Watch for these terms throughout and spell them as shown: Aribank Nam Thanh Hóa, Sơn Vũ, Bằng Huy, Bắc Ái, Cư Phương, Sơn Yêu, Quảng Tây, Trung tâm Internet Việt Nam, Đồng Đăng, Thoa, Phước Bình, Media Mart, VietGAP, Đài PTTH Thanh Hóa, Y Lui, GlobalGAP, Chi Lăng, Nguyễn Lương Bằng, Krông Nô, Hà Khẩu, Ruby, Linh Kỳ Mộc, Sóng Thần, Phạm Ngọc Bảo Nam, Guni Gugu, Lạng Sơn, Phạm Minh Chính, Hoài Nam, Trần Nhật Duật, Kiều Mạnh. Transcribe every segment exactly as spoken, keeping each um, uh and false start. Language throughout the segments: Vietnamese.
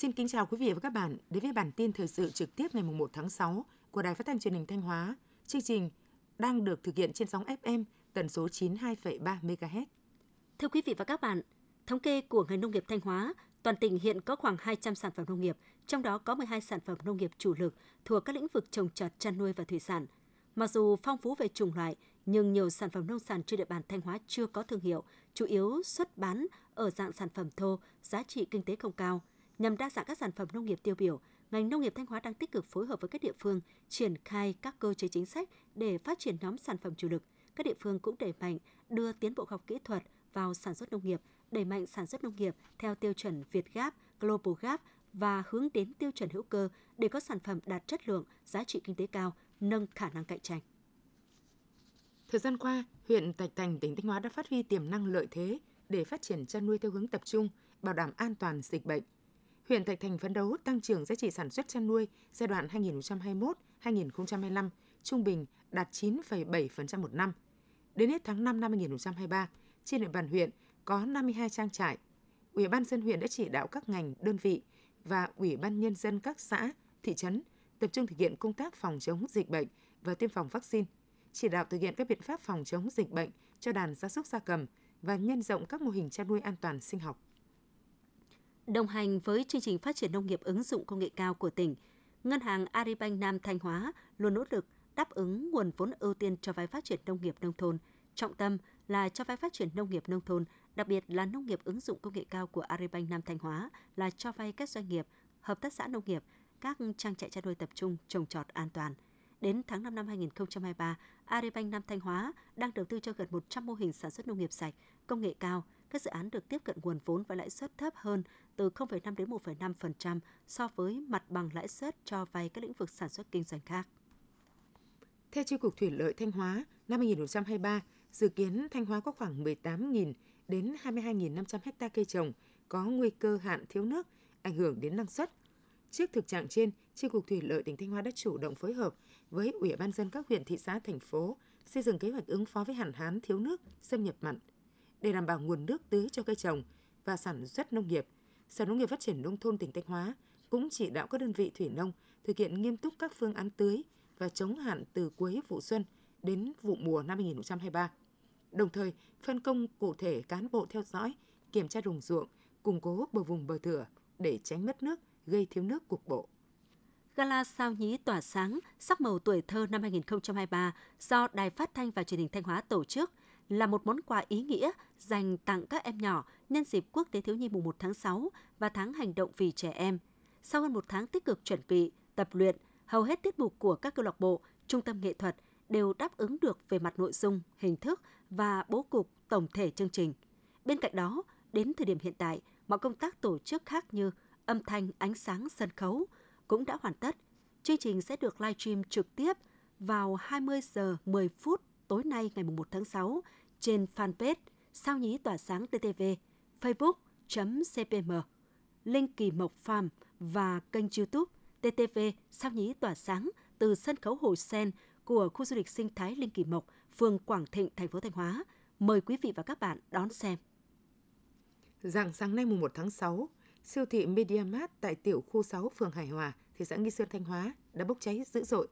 Xin kính chào quý vị và các bạn đến với bản tin thời sự trực tiếp ngày mùng một tháng sáu của Đài Phát thanh Truyền hình Thanh Hóa. Chương trình đang được thực hiện trên sóng ép em tần số chín mươi hai phẩy ba mê ga héc. Thưa quý vị và các bạn, thống kê của ngành nông nghiệp Thanh Hóa, toàn tỉnh hiện có khoảng hai trăm sản phẩm nông nghiệp, trong đó có mười hai sản phẩm nông nghiệp chủ lực thuộc các lĩnh vực trồng trọt, chăn nuôi và thủy sản. Mặc dù phong phú về chủng loại, nhưng nhiều sản phẩm nông sản trên địa bàn Thanh Hóa chưa có thương hiệu, chủ yếu xuất bán ở dạng sản phẩm thô, giá trị kinh tế không cao. Nhằm đa dạng các sản phẩm nông nghiệp tiêu biểu, ngành nông nghiệp Thanh Hóa đang tích cực phối hợp với các địa phương triển khai các cơ chế chính sách để phát triển nhóm sản phẩm chủ lực. Các địa phương cũng đẩy mạnh đưa tiến bộ khoa học kỹ thuật vào sản xuất nông nghiệp, đẩy mạnh sản xuất nông nghiệp theo tiêu chuẩn VietGAP, GlobalGAP và hướng đến tiêu chuẩn hữu cơ để có sản phẩm đạt chất lượng, giá trị kinh tế cao, nâng khả năng cạnh tranh. Thời gian qua, huyện Thạch Thành, tỉnh Thanh Hóa đã phát huy tiềm năng lợi thế để phát triển chăn nuôi theo hướng tập trung, bảo đảm an toàn dịch bệnh. Huyện Thạch Thành phấn đấu tăng trưởng giá trị sản xuất chăn nuôi giai đoạn hai nghìn không trăm hai mươi mốt đến hai nghìn không trăm hai mươi lăm trung bình đạt chín phẩy bảy phần trăm một năm. Đến hết tháng năm năm hai nghìn không trăm hai mươi ba, trên địa bàn huyện có năm mươi hai trang trại. Ủy ban nhân dân huyện đã chỉ đạo các ngành, đơn vị và Ủy ban nhân dân các xã, thị trấn tập trung thực hiện công tác phòng chống dịch bệnh và tiêm phòng vaccine, chỉ đạo thực hiện các biện pháp phòng chống dịch bệnh cho đàn gia súc gia cầm và nhân rộng các mô hình chăn nuôi an toàn sinh học. Đồng hành với chương trình phát triển nông nghiệp ứng dụng công nghệ cao của tỉnh, Ngân hàng Aribank Nam Thanh Hóa luôn nỗ lực đáp ứng nguồn vốn ưu tiên cho vay phát triển nông nghiệp nông thôn. Trọng tâm là cho vay phát triển nông nghiệp nông thôn, đặc biệt là nông nghiệp ứng dụng công nghệ cao của Aribank Nam Thanh Hóa là cho vay các doanh nghiệp, hợp tác xã nông nghiệp, các trang trại chăn nuôi tập trung, trồng trọt an toàn. Đến tháng năm năm hai nghìn không trăm hai mươi ba, Aribank Nam Thanh Hóa đang đầu tư cho gần một trăm mô hình sản xuất nông nghiệp sạch, công nghệ cao. Các dự án được tiếp cận nguồn vốn với lãi suất thấp hơn từ không phẩy năm đến một phẩy năm phần trăm so với mặt bằng lãi suất cho vay các lĩnh vực sản xuất kinh doanh khác. Theo Chi cục Thủy lợi Thanh Hóa, năm hai nghìn không trăm hai mươi ba, dự kiến Thanh Hóa có khoảng mười tám nghìn đến hai mươi hai nghìn năm trăm ha cây trồng có nguy cơ hạn thiếu nước, ảnh hưởng đến năng suất. Trước thực trạng trên, Chi cục Thủy lợi tỉnh Thanh Hóa đã chủ động phối hợp với Ủy ban nhân dân các huyện, thị xã, thành phố xây dựng kế hoạch ứng phó với hạn hán, thiếu nước, xâm nhập mặn để đảm bảo nguồn nước tưới cho cây trồng và sản xuất nông nghiệp. Sở Nông nghiệp Phát triển Nông thôn tỉnh Thanh Hóa cũng chỉ đạo các đơn vị thủy nông thực hiện nghiêm túc các phương án tưới và chống hạn từ cuối vụ xuân đến vụ mùa năm hai nghìn không trăm hai mươi ba. Đồng thời, phân công cụ thể cán bộ theo dõi, kiểm tra đồng ruộng, củng cố bờ vùng bờ thửa để tránh mất nước, gây thiếu nước cục bộ. Gala Sao Nhí tỏa sáng sắc màu tuổi thơ năm hai nghìn không trăm hai mươi ba do Đài Phát thanh và Truyền hình Thanh Hóa tổ chức là một món quà ý nghĩa dành tặng các em nhỏ nhân dịp Quốc tế Thiếu nhi mùng một tháng sáu và tháng hành động vì trẻ em. Sau hơn một tháng tích cực chuẩn bị, tập luyện, hầu hết tiết mục của các câu lạc bộ, trung tâm nghệ thuật đều đáp ứng được về mặt nội dung, hình thức và bố cục tổng thể chương trình. Bên cạnh đó, đến thời điểm hiện tại, mọi công tác tổ chức khác như âm thanh, ánh sáng, sân khấu cũng đã hoàn tất. Chương trình sẽ được live stream trực tiếp vào hai mươi giờ mười phút tối nay ngày mùng một tháng sáu trên fanpage Sao Nhí Tỏa Sáng tê tê vê, facebook chấm xê pê em, Linh Kỳ Mộc Farm và kênh YouTube tê tê vê Sao Nhí Tỏa Sáng từ sân khấu Hồ Sen của khu du lịch sinh thái Linh Kỳ Mộc, phường Quảng Thịnh, thành phố Thanh Hóa. Mời quý vị và các bạn đón xem. Rạng sáng nay mùng một tháng sáu, siêu thị Media Mart tại tiểu khu sáu phường Hải Hòa, thị xã Nghi Sơn, Thanh Hóa đã bốc cháy dữ dội.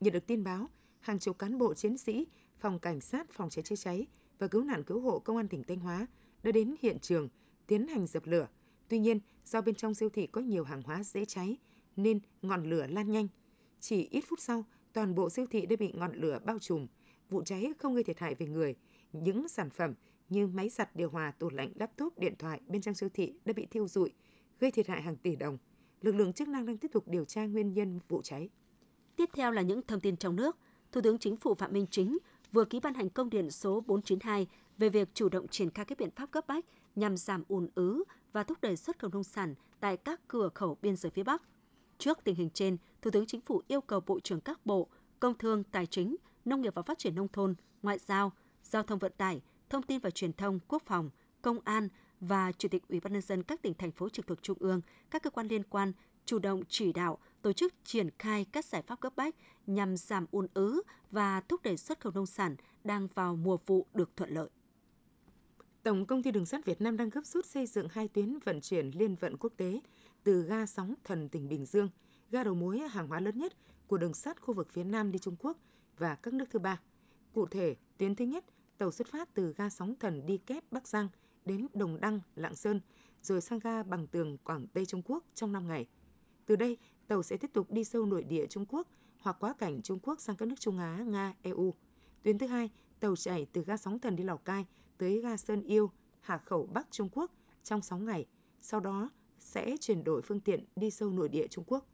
Nhận được tin báo, hàng chục cán bộ chiến sĩ phòng cảnh sát phòng cháy chữa cháy và cứu nạn cứu hộ công an tỉnh Thanh Hóa đã đến hiện trường tiến hành dập lửa. Tuy nhiên, do bên trong siêu thị có nhiều hàng hóa dễ cháy nên ngọn lửa lan nhanh. Chỉ ít phút sau, toàn bộ siêu thị đã bị ngọn lửa bao trùm. Vụ cháy không gây thiệt hại về người. Những sản phẩm như máy giặt, điều hòa, tủ lạnh, laptop, điện thoại bên trong siêu thị đã bị thiêu rụi, gây thiệt hại hàng tỷ đồng. Lực lượng chức năng đang tiếp tục điều tra nguyên nhân vụ cháy. Tiếp theo là những thông tin trong nước. Thủ tướng Chính phủ Phạm Minh Chính vừa ký ban hành công điện số bốn trăm chín mươi hai về việc chủ động triển khai các biện pháp cấp bách nhằm giảm ùn ứ và thúc đẩy xuất khẩu nông sản tại các cửa khẩu biên giới phía Bắc. Trước tình hình trên, Thủ tướng Chính phủ yêu cầu Bộ trưởng các bộ Công thương, Tài chính, Nông nghiệp và Phát triển Nông thôn, Ngoại giao, Giao thông Vận tải, Thông tin và Truyền thông, Quốc phòng, Công an và Chủ tịch Ủy ban nhân dân các tỉnh, thành phố trực thuộc Trung ương, các cơ quan liên quan chủ động chỉ đạo tổ chức triển khai các giải pháp cấp bách nhằm giảm ùn ứ và thúc đẩy xuất khẩu nông sản đang vào mùa vụ được thuận lợi. Tổng công ty Đường sắt Việt Nam đang gấp rút xây dựng hai tuyến vận chuyển liên vận quốc tế từ ga Sóng Thần tỉnh Bình Dương, ga đầu mối hàng hóa lớn nhất của đường sắt khu vực phía Nam đi Trung Quốc và các nước thứ ba. Cụ thể, tuyến thứ nhất, tàu xuất phát từ ga Sóng Thần đi Kép Bắc Giang đến Đồng Đăng, Lạng Sơn, rồi sang ga Bằng Tường Quảng Tây Trung Quốc trong năm ngày. Từ đây, tàu sẽ tiếp tục đi sâu nội địa Trung Quốc hoặc quá cảnh Trung Quốc sang các nước Trung Á, Nga, e u. Tuyến thứ hai, tàu chạy từ ga Sóng Thần đi Lào Cai tới ga Sơn Yêu, Hà Khẩu Bắc Trung Quốc trong sáu ngày, sau đó sẽ chuyển đổi phương tiện đi sâu nội địa Trung Quốc.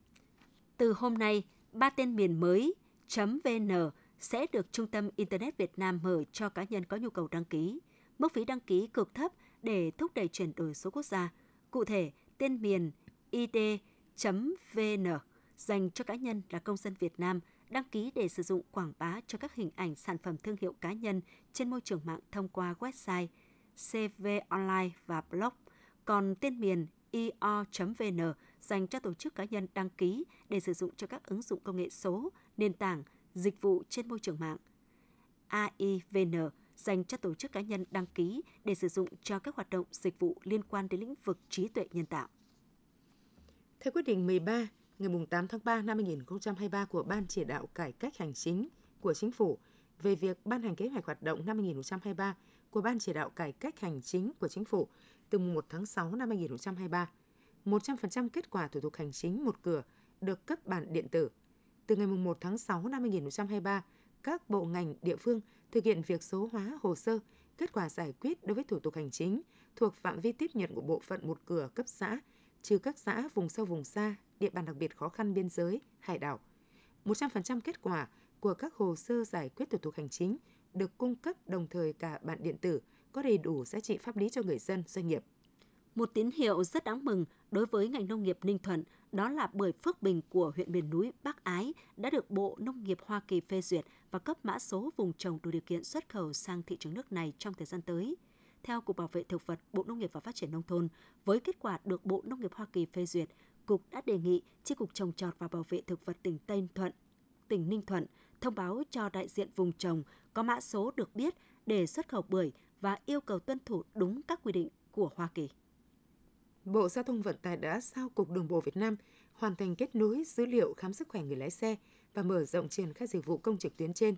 Từ hôm nay, ba tên miền mới .vn sẽ được Trung tâm Internet Việt Nam mở cho cá nhân có nhu cầu đăng ký. Mức phí đăng ký cực thấp để thúc đẩy chuyển đổi số quốc gia. Cụ thể, tên miền i đê chấm vê en dành cho cá nhân là công dân Việt Nam đăng ký để sử dụng quảng bá cho các hình ảnh sản phẩm thương hiệu cá nhân trên môi trường mạng thông qua website, xê vê online và blog. Còn tên miền i o chấm vê en dành cho tổ chức cá nhân đăng ký để sử dụng cho các ứng dụng công nghệ số, nền tảng, dịch vụ trên môi trường mạng. a i vê en dành cho tổ chức cá nhân đăng ký để sử dụng cho các hoạt động dịch vụ liên quan đến lĩnh vực trí tuệ nhân tạo. Theo quyết định mười ba ngày tám tháng ba năm hai nghìn không trăm hai mươi ba của Ban Chỉ đạo Cải cách Hành chính của Chính phủ về việc ban hành kế hoạch hoạt động năm hai nghìn không trăm hai mươi ba của Ban Chỉ đạo Cải cách Hành chính của Chính phủ từ mùng một tháng sáu năm hai nghìn không trăm hai mươi ba, một trăm phần trăm kết quả thủ tục hành chính một cửa được cấp bản điện tử. Từ ngày mùng một tháng sáu năm hai nghìn không trăm hai mươi ba, các bộ ngành địa phương thực hiện việc số hóa hồ sơ, kết quả giải quyết đối với thủ tục hành chính thuộc phạm vi tiếp nhận của bộ phận một cửa cấp xã, trừ các xã vùng sâu vùng xa, địa bàn đặc biệt khó khăn biên giới, hải đảo. một trăm phần trăm kết quả của các hồ sơ giải quyết thủ tục hành chính được cung cấp đồng thời cả bản điện tử có đầy đủ giá trị pháp lý cho người dân, doanh nghiệp. Một tín hiệu rất đáng mừng đối với ngành nông nghiệp Ninh Thuận đó là bưởi Phước Bình của huyện miền núi Bắc Ái đã được Bộ Nông nghiệp Hoa Kỳ phê duyệt và cấp mã số vùng trồng đủ điều kiện xuất khẩu sang thị trường nước này trong thời gian tới. Theo Cục Bảo vệ Thực vật, Bộ Nông nghiệp và Phát triển Nông thôn, với kết quả được Bộ Nông nghiệp Hoa Kỳ phê duyệt, Cục đã đề nghị Chi cục Trồng trọt và Bảo vệ Thực vật tỉnh Tây Thuận, tỉnh Ninh Thuận thông báo cho đại diện vùng trồng có mã số được biết để xuất khẩu bưởi và yêu cầu tuân thủ đúng các quy định của Hoa Kỳ. Bộ Giao thông Vận tải đã giao Cục Đường bộ Việt Nam hoàn thành kết nối dữ liệu khám sức khỏe người lái xe và mở rộng triển khai dịch vụ công trực tuyến trên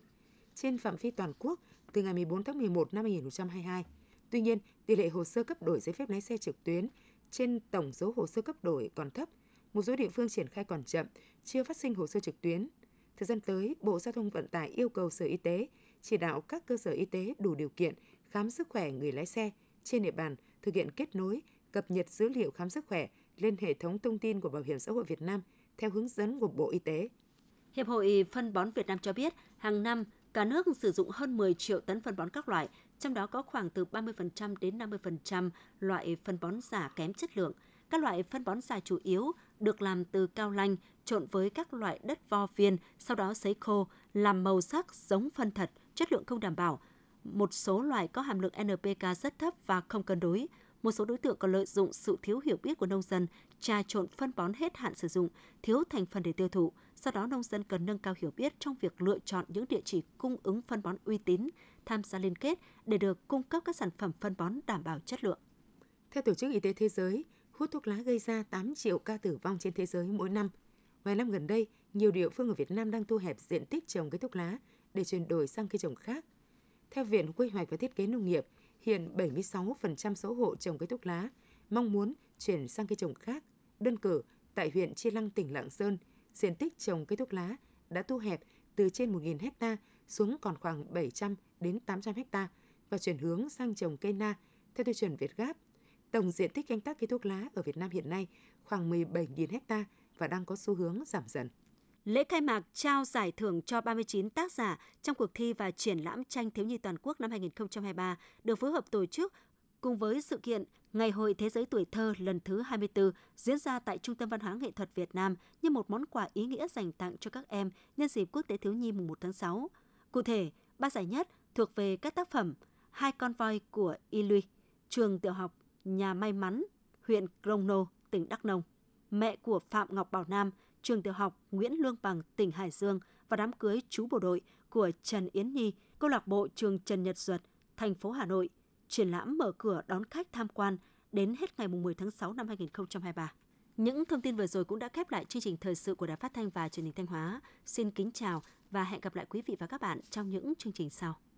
trên phạm vi toàn quốc từ ngày mười bốn tháng mười một năm hai nghìn không trăm hai mươi hai. Tuy nhiên, tỷ lệ hồ sơ cấp đổi giấy phép lái xe trực tuyến trên tổng số hồ sơ cấp đổi còn thấp, một số địa phương triển khai còn chậm, chưa phát sinh hồ sơ trực tuyến. Thời gian tới, Bộ Giao thông Vận tải yêu cầu Sở Y tế chỉ đạo các cơ sở y tế đủ điều kiện khám sức khỏe người lái xe trên địa bàn thực hiện kết nối, cập nhật dữ liệu khám sức khỏe lên hệ thống thông tin của Bảo hiểm xã hội Việt Nam theo hướng dẫn của Bộ Y tế. Hiệp hội Phân bón Việt Nam cho biết, hàng năm cả nước sử dụng hơn mười triệu tấn phân bón các loại, trong đó có khoảng từ ba mươi phần trăm đến năm mươi phần trăm loại phân bón giả kém chất lượng. Các loại phân bón giả chủ yếu được làm từ cao lanh trộn với các loại đất vo viên, sau đó sấy khô, làm màu sắc giống phân thật, chất lượng không đảm bảo. Một số loại có hàm lượng en pê ca rất thấp và không cân đối. Một số đối tượng còn lợi dụng sự thiếu hiểu biết của nông dân, trà trộn phân bón hết hạn sử dụng, thiếu thành phần để tiêu thụ. Do đó, nông dân cần nâng cao hiểu biết trong việc lựa chọn những địa chỉ cung ứng phân bón uy tín, tham gia liên kết để được cung cấp các sản phẩm phân bón đảm bảo chất lượng. Theo Tổ chức Y tế Thế giới, hút thuốc lá gây ra tám triệu ca tử vong trên thế giới mỗi năm. Vài năm gần đây, nhiều địa phương ở Việt Nam đang thu hẹp diện tích trồng cây thuốc lá để chuyển đổi sang cây trồng khác. Theo Viện Quy hoạch và Thiết kế Nông nghiệp, hiện bảy mươi sáu phần trăm số hộ trồng cây thuốc lá mong muốn chuyển sang cây trồng khác. Đơn cử, tại huyện Chi Lăng, tỉnh Lạng Sơn, diện tích trồng cây thuốc lá đã thu hẹp từ trên một nghìn héc ta xuống còn khoảng bảy trăm đến tám trăm héc ta và chuyển hướng sang trồng cây na theo tiêu chuẩn VietGAP. Tổng diện tích canh tác cây thuốc lá ở Việt Nam hiện nay khoảng mười bảy nghìn héc ta và đang có xu hướng giảm dần. Lễ khai mạc trao giải thưởng cho ba mươi chín tác giả trong cuộc thi và triển lãm tranh thiếu nhi toàn quốc năm hai nghìn không trăm hai mươi ba được phối hợp tổ chức cùng với sự kiện Ngày hội Thế giới Tuổi thơ lần thứ hai mươi tư diễn ra tại Trung tâm Văn hóa Nghệ thuật Việt Nam như một món quà ý nghĩa dành tặng cho các em nhân dịp Quốc tế Thiếu nhi mùng một tháng sáu. Cụ thể, ba giải nhất thuộc về các tác phẩm Hai con voi của Y Lui, trường tiểu học Nhà May Mắn, huyện Krông Nô, tỉnh Đắk Nông, Mẹ của Phạm Ngọc Bảo Nam, trường tiểu học Nguyễn Lương Bằng, tỉnh Hải Dương và Đám cưới chú bộ đội của Trần Yến Nhi, câu lạc bộ trường Trần Nhật Duật, thành phố Hà Nội. Triển lãm mở cửa đón khách tham quan đến hết ngày mười tháng sáu năm hai nghìn không trăm hai mươi ba. Những thông tin vừa rồi cũng đã khép lại chương trình thời sự của Đài Phát thanh và Truyền hình Thanh Hóa. Xin kính chào và hẹn gặp lại quý vị và các bạn trong những chương trình sau.